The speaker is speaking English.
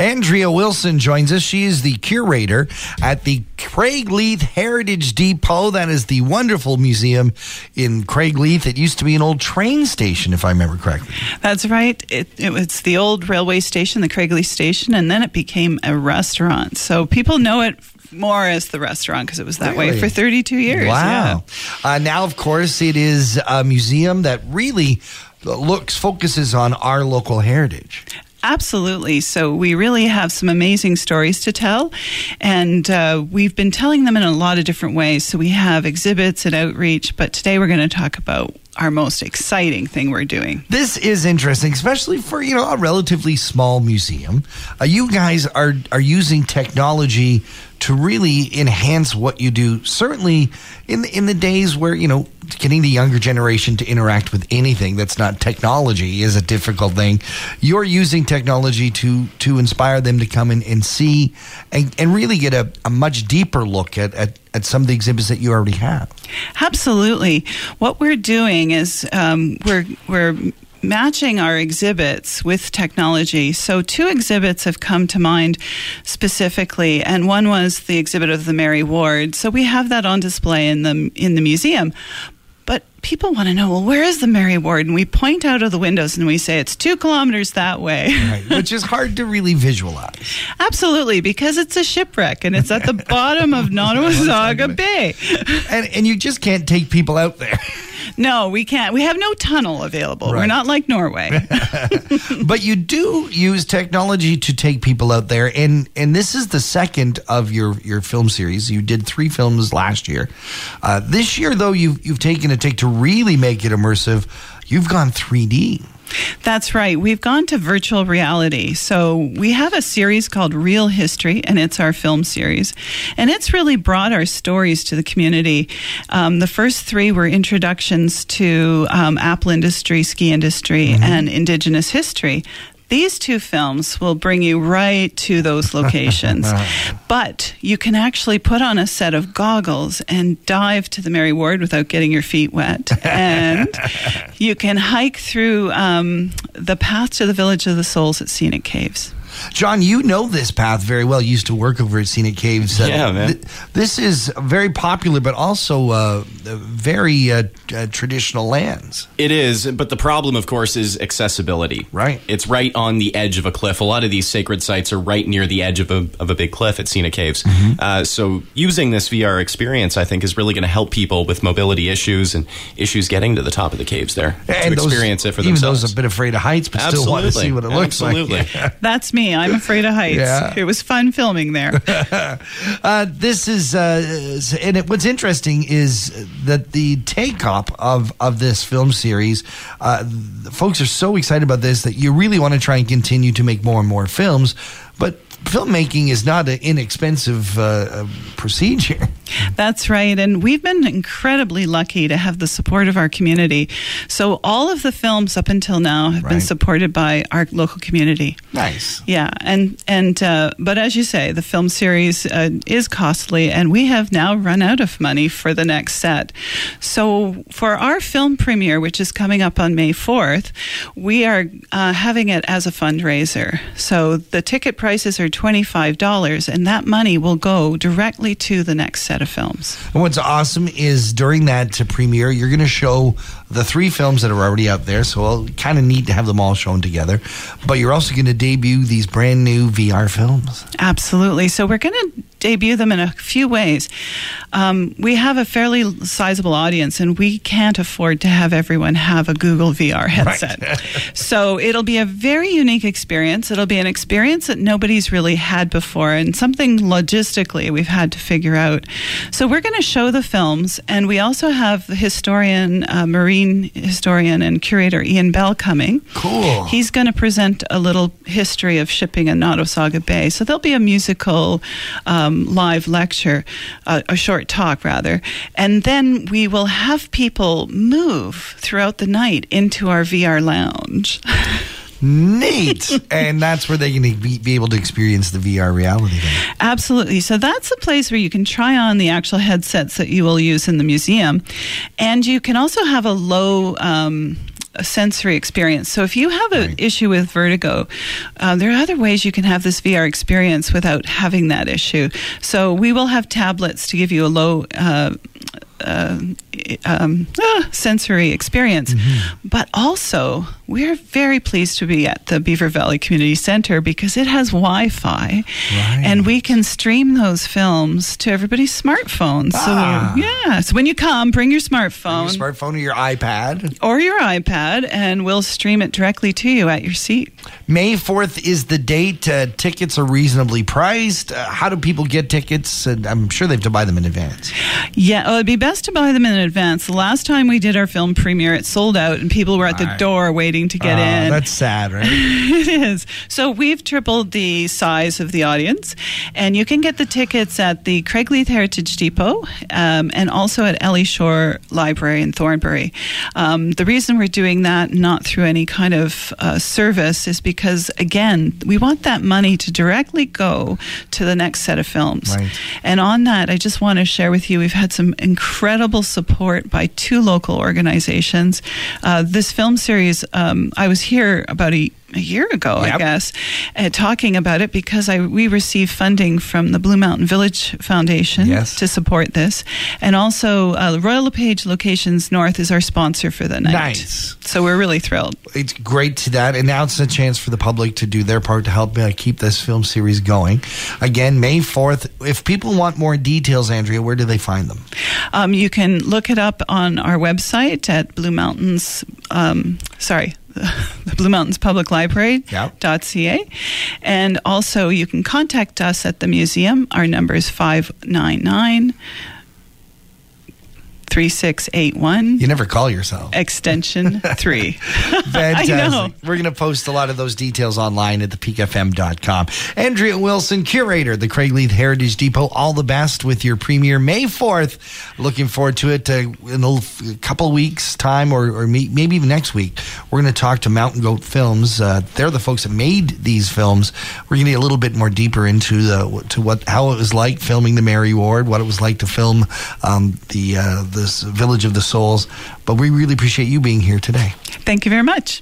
Andrea Wilson joins us. She is the curator at the Craigleith Heritage Depot. That is the wonderful museum in Craigleith. It used to be an old train station, if I remember correctly. That's right. It's the old railway station, the Craigleith station, and then it became a restaurant. So people know it more as the restaurant because it was that way for 32 years. Wow. Yeah. Now, of course, it is a museum that really focuses on our local heritage. Absolutely. So we really have some amazing stories to tell, and we've been telling them in a lot of different ways. So we have exhibits and outreach, but today we're going to talk about our most exciting thing we're doing. This is interesting, especially for, you know, a relatively small museum. You guys are using technology to really enhance what you do, certainly in the days where, you know, getting the younger generation to interact with anything that's not technology is a difficult thing. You're using technology to inspire them to come in and see and really get a much deeper look at some of the exhibits that you already have. Absolutely. What we're doing is we're matching our exhibits with technology. So two exhibits have come to mind specifically, and one was the exhibit of the Mary Ward. So we have that on display in the museum. But people want to know, well, where is the Mary Ward? And we point out of the windows and we say it's 2 kilometers that way. Right, which is hard to really visualize. Absolutely, because it's a shipwreck and it's at the bottom of Nottawasaga Bay. And you just can't take people out there. No, we can't. We have no tunnel available. Right. We're not like Norway. But you do use technology to take people out there. And this is the second of your film series. You did 3 films last year. This year, though, you've taken a take to really make it immersive. You've gone 3D. That's right. We've gone to virtual reality. So we have a series called Real History, and it's our film series. And it's really brought our stories to the community. The first 3 were introductions to apple industry, ski industry, and Indigenous history. These 2 films will bring you right to those locations. But you can actually put on a set of goggles and dive to the Mary Ward without getting your feet wet. And you can hike through the path to the Village of the Souls at Scenic Caves. John, you know this path very well. You used to work over at Scenic Caves. Yeah, man. This is very popular, but also very traditional lands. It is, but the problem, of course, is accessibility. Right. It's right on the edge of a cliff. A lot of these sacred sites are right near the edge of a big cliff at Scenic Caves. Mm-hmm. So using this VR experience, I think, is really going to help people with mobility issues and issues getting to the top of the caves there and to experience it for themselves. Even those a bit afraid of heights, but still want to see what it looks like. Absolutely. Yeah. That's me. I'm afraid of heights. Yeah. It was fun filming there. What's interesting is that the take-up of this film series, folks are so excited about this that you really want to try and continue to make more and more films, but filmmaking is not an inexpensive procedure. That's right. And we've been incredibly lucky to have the support of our community. So all of the films up until now have been supported by our local community. Nice. Yeah. But as you say, the film series is costly, and we have now run out of money for the next set. So for our film premiere, which is coming up on May 4th, we are having it as a fundraiser. So the ticket prices are $25, and that money will go directly to the next set of films. And what's awesome is during that premiere, you're going to show the 3 films that are already out there, so I'll kind of need to have them all shown together. But you're also going to debut these brand new VR films. Absolutely. So we're going to debut them in a few ways. We have a fairly sizable audience, and we can't afford to have everyone have a Google VR headset. Right. So it'll be a very unique experience. It'll be an experience that nobody's really had before, and something logistically we've had to figure out. So we're going to show the films, and we also have the marine historian and curator Ian Bell coming. Cool. He's going to present a little history of shipping in Nottawasaga Bay. So there'll be a musical live lecture, a short talk rather, and then we will have people move throughout the night into our VR lounge. Neat. And that's where they can be able to experience the VR reality then. Absolutely. So that's the place where you can try on the actual headsets that you will use in the museum, and you can also have a low a sensory experience. So if you have an issue with vertigo, there are other ways you can have this VR experience without having that issue. So we will have tablets to give you a low sensory experience. Mm-hmm. But also, we're very pleased to be at the Beaver Valley Community Center because it has Wi-Fi. And we can stream those films to everybody's smartphones. So when you come, bring your smartphone. Bring your smartphone or your iPad. And we'll stream it directly to you at your seat. May 4th is the date. Tickets are reasonably priced. How do people get tickets? I'm sure they have to buy them in advance. Yeah, it'd be best to buy them in advance. The last time we did our film premiere, it sold out and people were at the door waiting to get in. That's sad, right? It is. So we've tripled the size of the audience, and you can get the tickets at the Craigleith Heritage Depot and also at Ellie Shore Library in Thornbury. The reason we're doing that, not through any kind of service, is because, again, we want that money to directly go to the next set of films. Right. And on that, I just want to share with you, we've had some incredible support by two local organizations. This film series, I was here about a year ago, I guess, talking about it because we received funding from the Blue Mountain Village Foundation to support this. And also, Royal LePage Locations North is our sponsor for the night. Nice. So we're really thrilled. It's great to that. And now it's a chance for the public to do their part to help keep this film series going. Again, May 4th. If people want more details, Andrea, where do they find them? You can look it up on our website at the Blue Mountains Public Library.ca. And also, you can contact us at the museum. Our number is 599-3681. You never call yourself. Extension 3. Fantastic. I know. We're going to post a lot of those details online at thepeakfm.com. Andrea Wilson, curator at the Craigleith Heritage Depot. All the best with your premiere May 4th. Looking forward to it in a couple weeks' time or maybe even next week. We're going to talk to Mountain Goat Films. They're the folks that made these films. We're going to get a little bit more deeper into how it was like filming the Mary Ward, what it was like to film the Village of the Souls, but we really appreciate you being here today. Thank you very much.